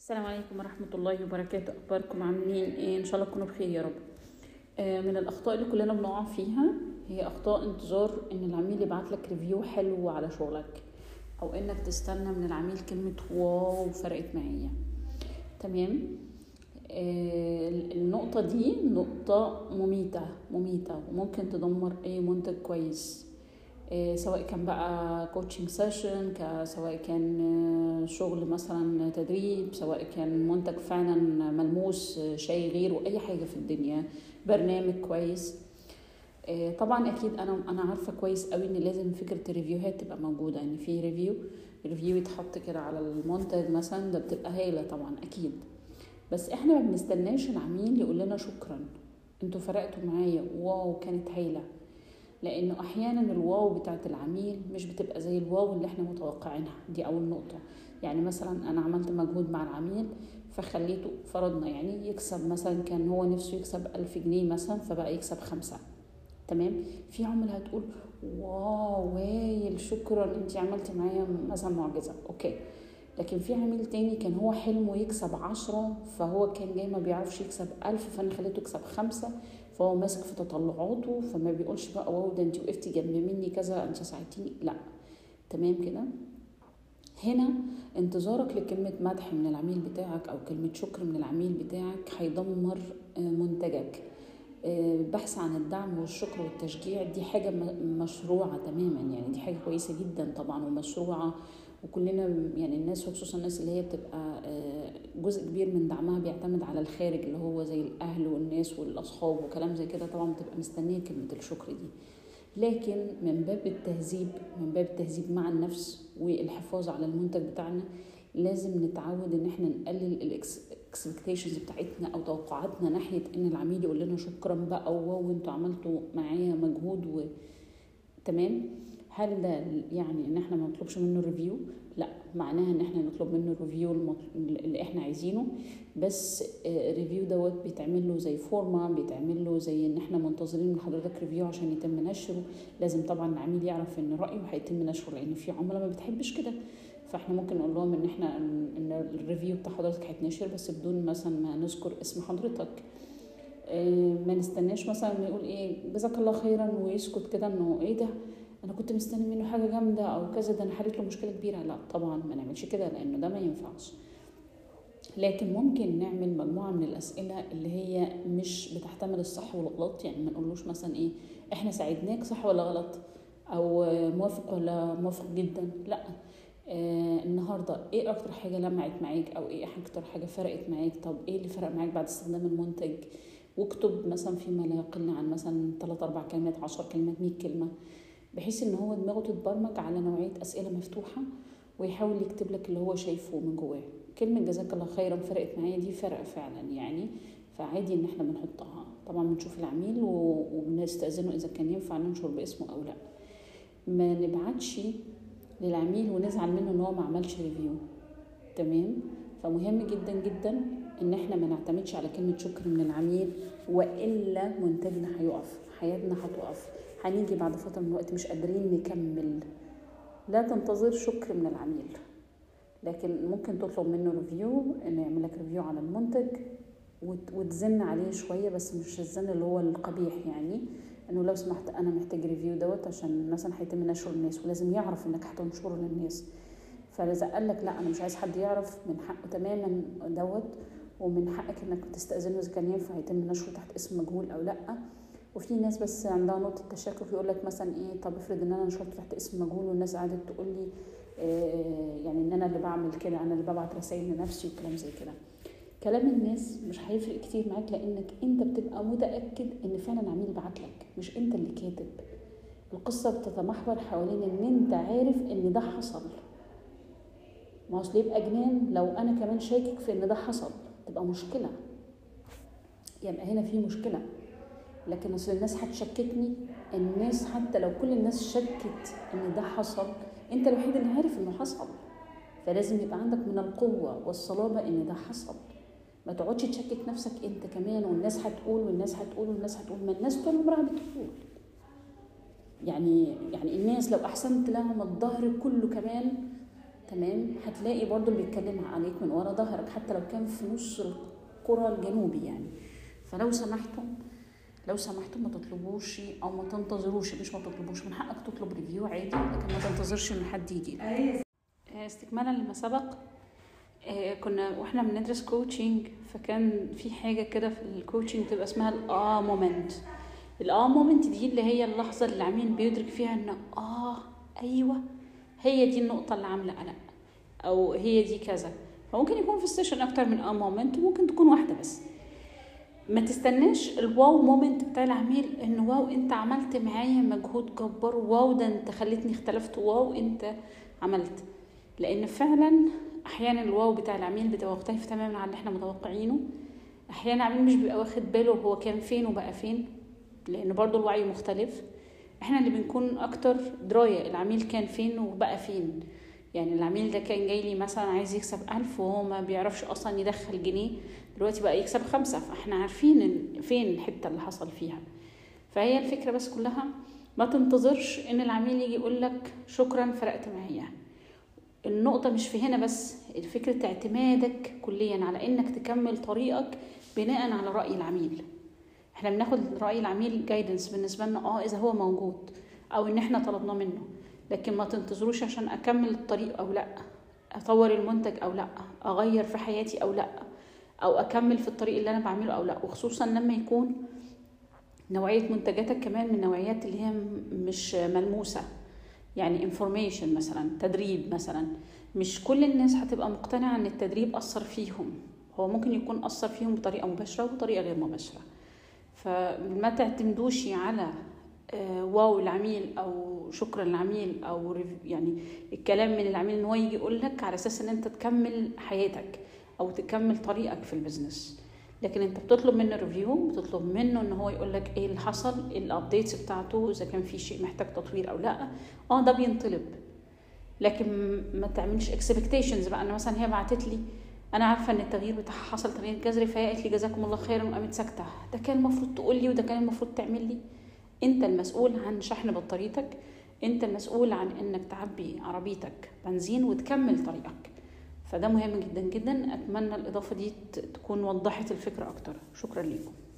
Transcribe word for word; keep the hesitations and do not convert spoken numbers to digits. السلام عليكم ورحمة الله وبركاته. أخباركم عاملين إيه؟ إن شاء الله تكونوا بخير يا رب. من الأخطاء اللي كلنا بنقع فيها هي أخطاء انتظار إن العميل يبعت لك ريفيو حلو على شغلك، أو إنك تستنى من العميل كلمة واو فرقت معايا. تمام؟ النقطة دي نقطة مميتة مميتة وممكن تدمر أي منتج كويس، سواء كان بقى كوتشنج سيشن، سواء كان شغل مثلا تدريب، سواء كان منتج فعلا ملموس، شيء غيره، اي حاجه في الدنيا، برنامج كويس. طبعا اكيد انا انا عارفه كويس قوي ان لازم فكره الريفيوهات تبقى موجوده، ان يعني في ريفيو ريفيو يتحط كده على المنتج مثلا، ده بتبقى هايله طبعا اكيد. بس احنا ما بنستناش العميل يقول لنا شكرا، انتوا فرقتوا معايا، واو كانت هايله، لانه احيانا الواو بتاعت العميل مش بتبقى زي الواو اللي احنا متوقعينها. دي اول نقطه. يعني مثلا انا عملت مجهود مع العميل فخليته، فرضنا يعني يكسب مثلا، كان هو نفسه يكسب ألف جنيه مثلا، فبقى يكسب خمسة. تمام؟ في عملاء هتقول واو هايل، شكرا، انت عملتي معايا مثلا معجزه، اوكي. لكن في عميل تاني كان هو حلمه يكسب عشرة، فهو كان جاي ما بيعرفش يكسب ألف، فانا خليته يكسب خمسة، فهو ماسك في تطلعاته، فما بيقولش بقى واو ده انت وقفتي جنب مني كذا، انت ساعدتيني، لا. تمام كده؟ هنا انتظارك لكلمه مدح من العميل بتاعك او كلمه شكر من العميل بتاعك هيدمر منتجك. البحث عن الدعم والشكر والتشجيع دي حاجه مشروعه تماما، يعني دي حاجه كويسه جدا طبعا ومشروعه، وكلنا يعني الناس، وخصوصا الناس اللي هي بتبقى جزء كبير من دعمها بيعتمد على الخارج اللي هو زي الاهل والناس والاصحاب وكلام زي كده، طبعا بتبقى مستنيه كلمه الشكر دي. لكن من باب التهذيب من باب التهذيب مع النفس والحفاظ على المنتج بتاعنا، لازم نتعود ان احنا نقلل الاكسبكتيشنز بتاعتنا او توقعاتنا ناحيه ان العميل يقول لنا شكرا بقى واو انتوا عملتوا معايا مجهود و... تمام. هل ده يعني ان احنا ما نطلبش منه ريفيو؟ لا، معناها ان احنا نطلب منه الريفيو اللي احنا عايزينه، بس الريفيو دوت بيتعمل له زي فورما، بيتعمل له زي ان احنا منتظرين من حضرتك ريفيو عشان يتم نشره. لازم طبعا العميل يعرف ان رايه هيتم نشره، لان في عملاء ما بتحبش كده، فاحنا ممكن نقول لهم ان احنا ان الريفيو بتاع حضرتك هيتنشر، بس بدون مثلا ما نذكر اسم حضرتك. ما نستناش مثلا انه يقول ايه جزاك الله خيرا ويسكت كده، انه ايه ده انا كنت مستني منه حاجه جامده او كذا، ده انا حليت له مشكله كبيره. لا طبعا ما نعملش كده، لانه ده ما ينفعش. لكن ممكن نعمل مجموعه من الاسئله اللي هي مش بتحتمل الصح والغلط، يعني ما نقولوش مثلا ايه احنا ساعدناك صح ولا غلط، او موافق ولا موافق جدا، لا. آه النهارده ايه اكتر حاجه لمعت معاك، او ايه اكتر حاجه فرقت معاك، طب ايه اللي فرق معاك بعد استخدام المنتج، واكتب مثلا فيما لا يقل عن مثلا ثلاث اربع كلمات، عشر كلمات، مية كلمه، بحيث ان هو دماغه تتبرمج على نوعيه اسئله مفتوحه، ويحاول يكتب لك اللي هو شايفه من جواه. كلمه جزاك الله خيرا فرقت معايا دي فرق فعلا يعني، فعادي ان احنا بنحطها. طبعا بنشوف العميل وبنستاذنه اذا كان ينفع ننشر باسمه او لا. ما نبعتش للعميل ونزعل منه ان هو ما عملش ريفيو. تمام؟ فمهم جدا جدا ان احنا ما نعتمدش على كلمه شكر من العميل، والا منتجنا هيقف، حياتنا هتقف، هنيجي بعد فتره من الوقت مش قادرين نكمل. لا تنتظر شكر من العميل، لكن ممكن تطلب منه ريفيو، انه يعمل لك ريفيو على المنتج وتزن عليه شويه، بس مش الزن اللي هو القبيح، يعني انه لو سمحت انا محتاج ريفيو دوت عشان مثلا هيتم نشره للناس، ولازم يعرف انك هتنشره للناس. فاذا قال لك لا انا مش عايز حد يعرف، من حقه تماما دوت، ومن حقك انك تستاذنه اذا كان ينفع هيتم نشره تحت اسم مجهول او لا. وفي ناس بس عندها نقطه تشكك، يقول لك مثلا ايه طب افرض ان انا نشرت تحت اسم مجهول والناس قعدت تقول لي إيه، يعني ان انا اللي بعمل كده، انا اللي ببعت رسائل لنفسي وكلام زي كده. كلام الناس مش هيفرق كتير معاك، لانك انت بتبقى متاكد ان فعلا العميل بعت لك، مش انت اللي كاتب. القصه بتتمحور حوالين ان انت عارف ان ده حصل. ما اصل يبقى جنان لو انا كمان شاكك في ان ده حصل، تبقى مشكله، يبقى هنا في مشكله. لكن اصل الناس هتشككني، الناس حتى لو كل الناس شكت ان ده حصل، انت الوحيد اللي عارف انه حصل، فلازم يبقى عندك من القوه والصلابه ان ده حصل. ما تقعدش تشكك نفسك انت كمان، والناس هتقول والناس هتقول والناس هتقول ما الناس طول عمرها بتقول. يعني يعني الناس لو احسنت لهم الظهر كله كمان، تمام، هتلاقي برضو اللي بيتكلم عليك من ورا ظهرك حتى لو كان في نص القرى الجنوبي يعني. فلو سمحتم لو سمحتم ما تطلبوش او ما تنتظروش، مش ما تطلبوش، من حقك تطلب ريفيو عادي لكن ما تنتظرش ان حد يجي لك. استكمالا لما سبق، كنا واحنا بندرس كوتشنج فكان في حاجه كده في الكوتشنج تبقى اسمها الاه مومنت. الاه مومنت دي اللي هي اللحظه اللي العميل بيدرك فيها ان اه ايوه هي دي النقطه اللي عامله قلق او هي دي كذا. فممكن يكون في السيشن اكتر من اه مومنت وممكن تكون واحده بس. ما تستناش الواو مومنت بتاع العميل ان واو انت عملت معايا مجهود جبار، واو ده انت خليتني اختلفت، واو انت عملت. لان فعلا احيانا الواو بتاع العميل بتبقى مختلف تماما عن اللي احنا متوقعينه. احيانا العميل مش بيبقى واخد باله هو كان فين وبقى فين، لان برضو الوعي مختلف. احنا اللي بنكون اكتر درايه العميل كان فين وبقى فين. يعني العميل ده كان جاي لي مثلا عايز يكسب ألف وهو ما بيعرفش اصلا يدخل جنيه، دلوقتي بقى يكسب خمسة، فاحنا عارفين فين الحته اللي حصل فيها. فهي الفكره بس كلها ما تنتظرش ان العميل يجي يقول لك شكرا فرقت معايا. النقطه مش في هنا بس، الفكره اعتمادك كليا على انك تكمل طريقك بناء على راي العميل. احنا بناخد راي العميل جايدنس بالنسبه لنا اه اذا هو موجود او ان احنا طلبناه منه، لكن ما تنتظروش عشان اكمل الطريق او لا، اطور المنتج او لا، اغير في حياتي او لا، او اكمل في الطريق اللي انا بعمله او لا. وخصوصا لما يكون نوعيه منتجاتك كمان من نوعيات اللي هي مش ملموسه، يعني انفورميشن مثلا، تدريب مثلا. مش كل الناس هتبقى مقتنعه ان التدريب اثر فيهم، هو ممكن يكون اثر فيهم بطريقه مباشره وبطريقه غير مباشره. فما تعتمدوش على واو العميل او شكرا العميل او يعني الكلام من العميل ان هو يجي يقول لك، على اساس ان انت تكمل حياتك او تكمل طريقك في البيزنس. لكن انت بتطلب منه ريفيو، بتطلب منه ان هو يقول لك ايه اللي حصل، الابديتس بتاعته، اذا كان في شيء محتاج تطوير او لا. اه ده بينطلب، لكن ما تعملش اكسبكتيشنز بقى ان مثلا هي بعتت لي انا عارفه ان التغيير بتاعها حصل تغيير جذري فهي قالت لي جزاكم الله خيرا وقامت ساكته. ده كان المفروض تقول لي وده كان المفروض تعمل لي. انت المسؤول عن شحن بطاريتك، انت المسؤول عن انك تعبي عربيتك بنزين وتكمل طريقك. فده مهم جدا جدا. اتمنى الاضافه دي تكون وضحت الفكره اكتر. شكرا لكم.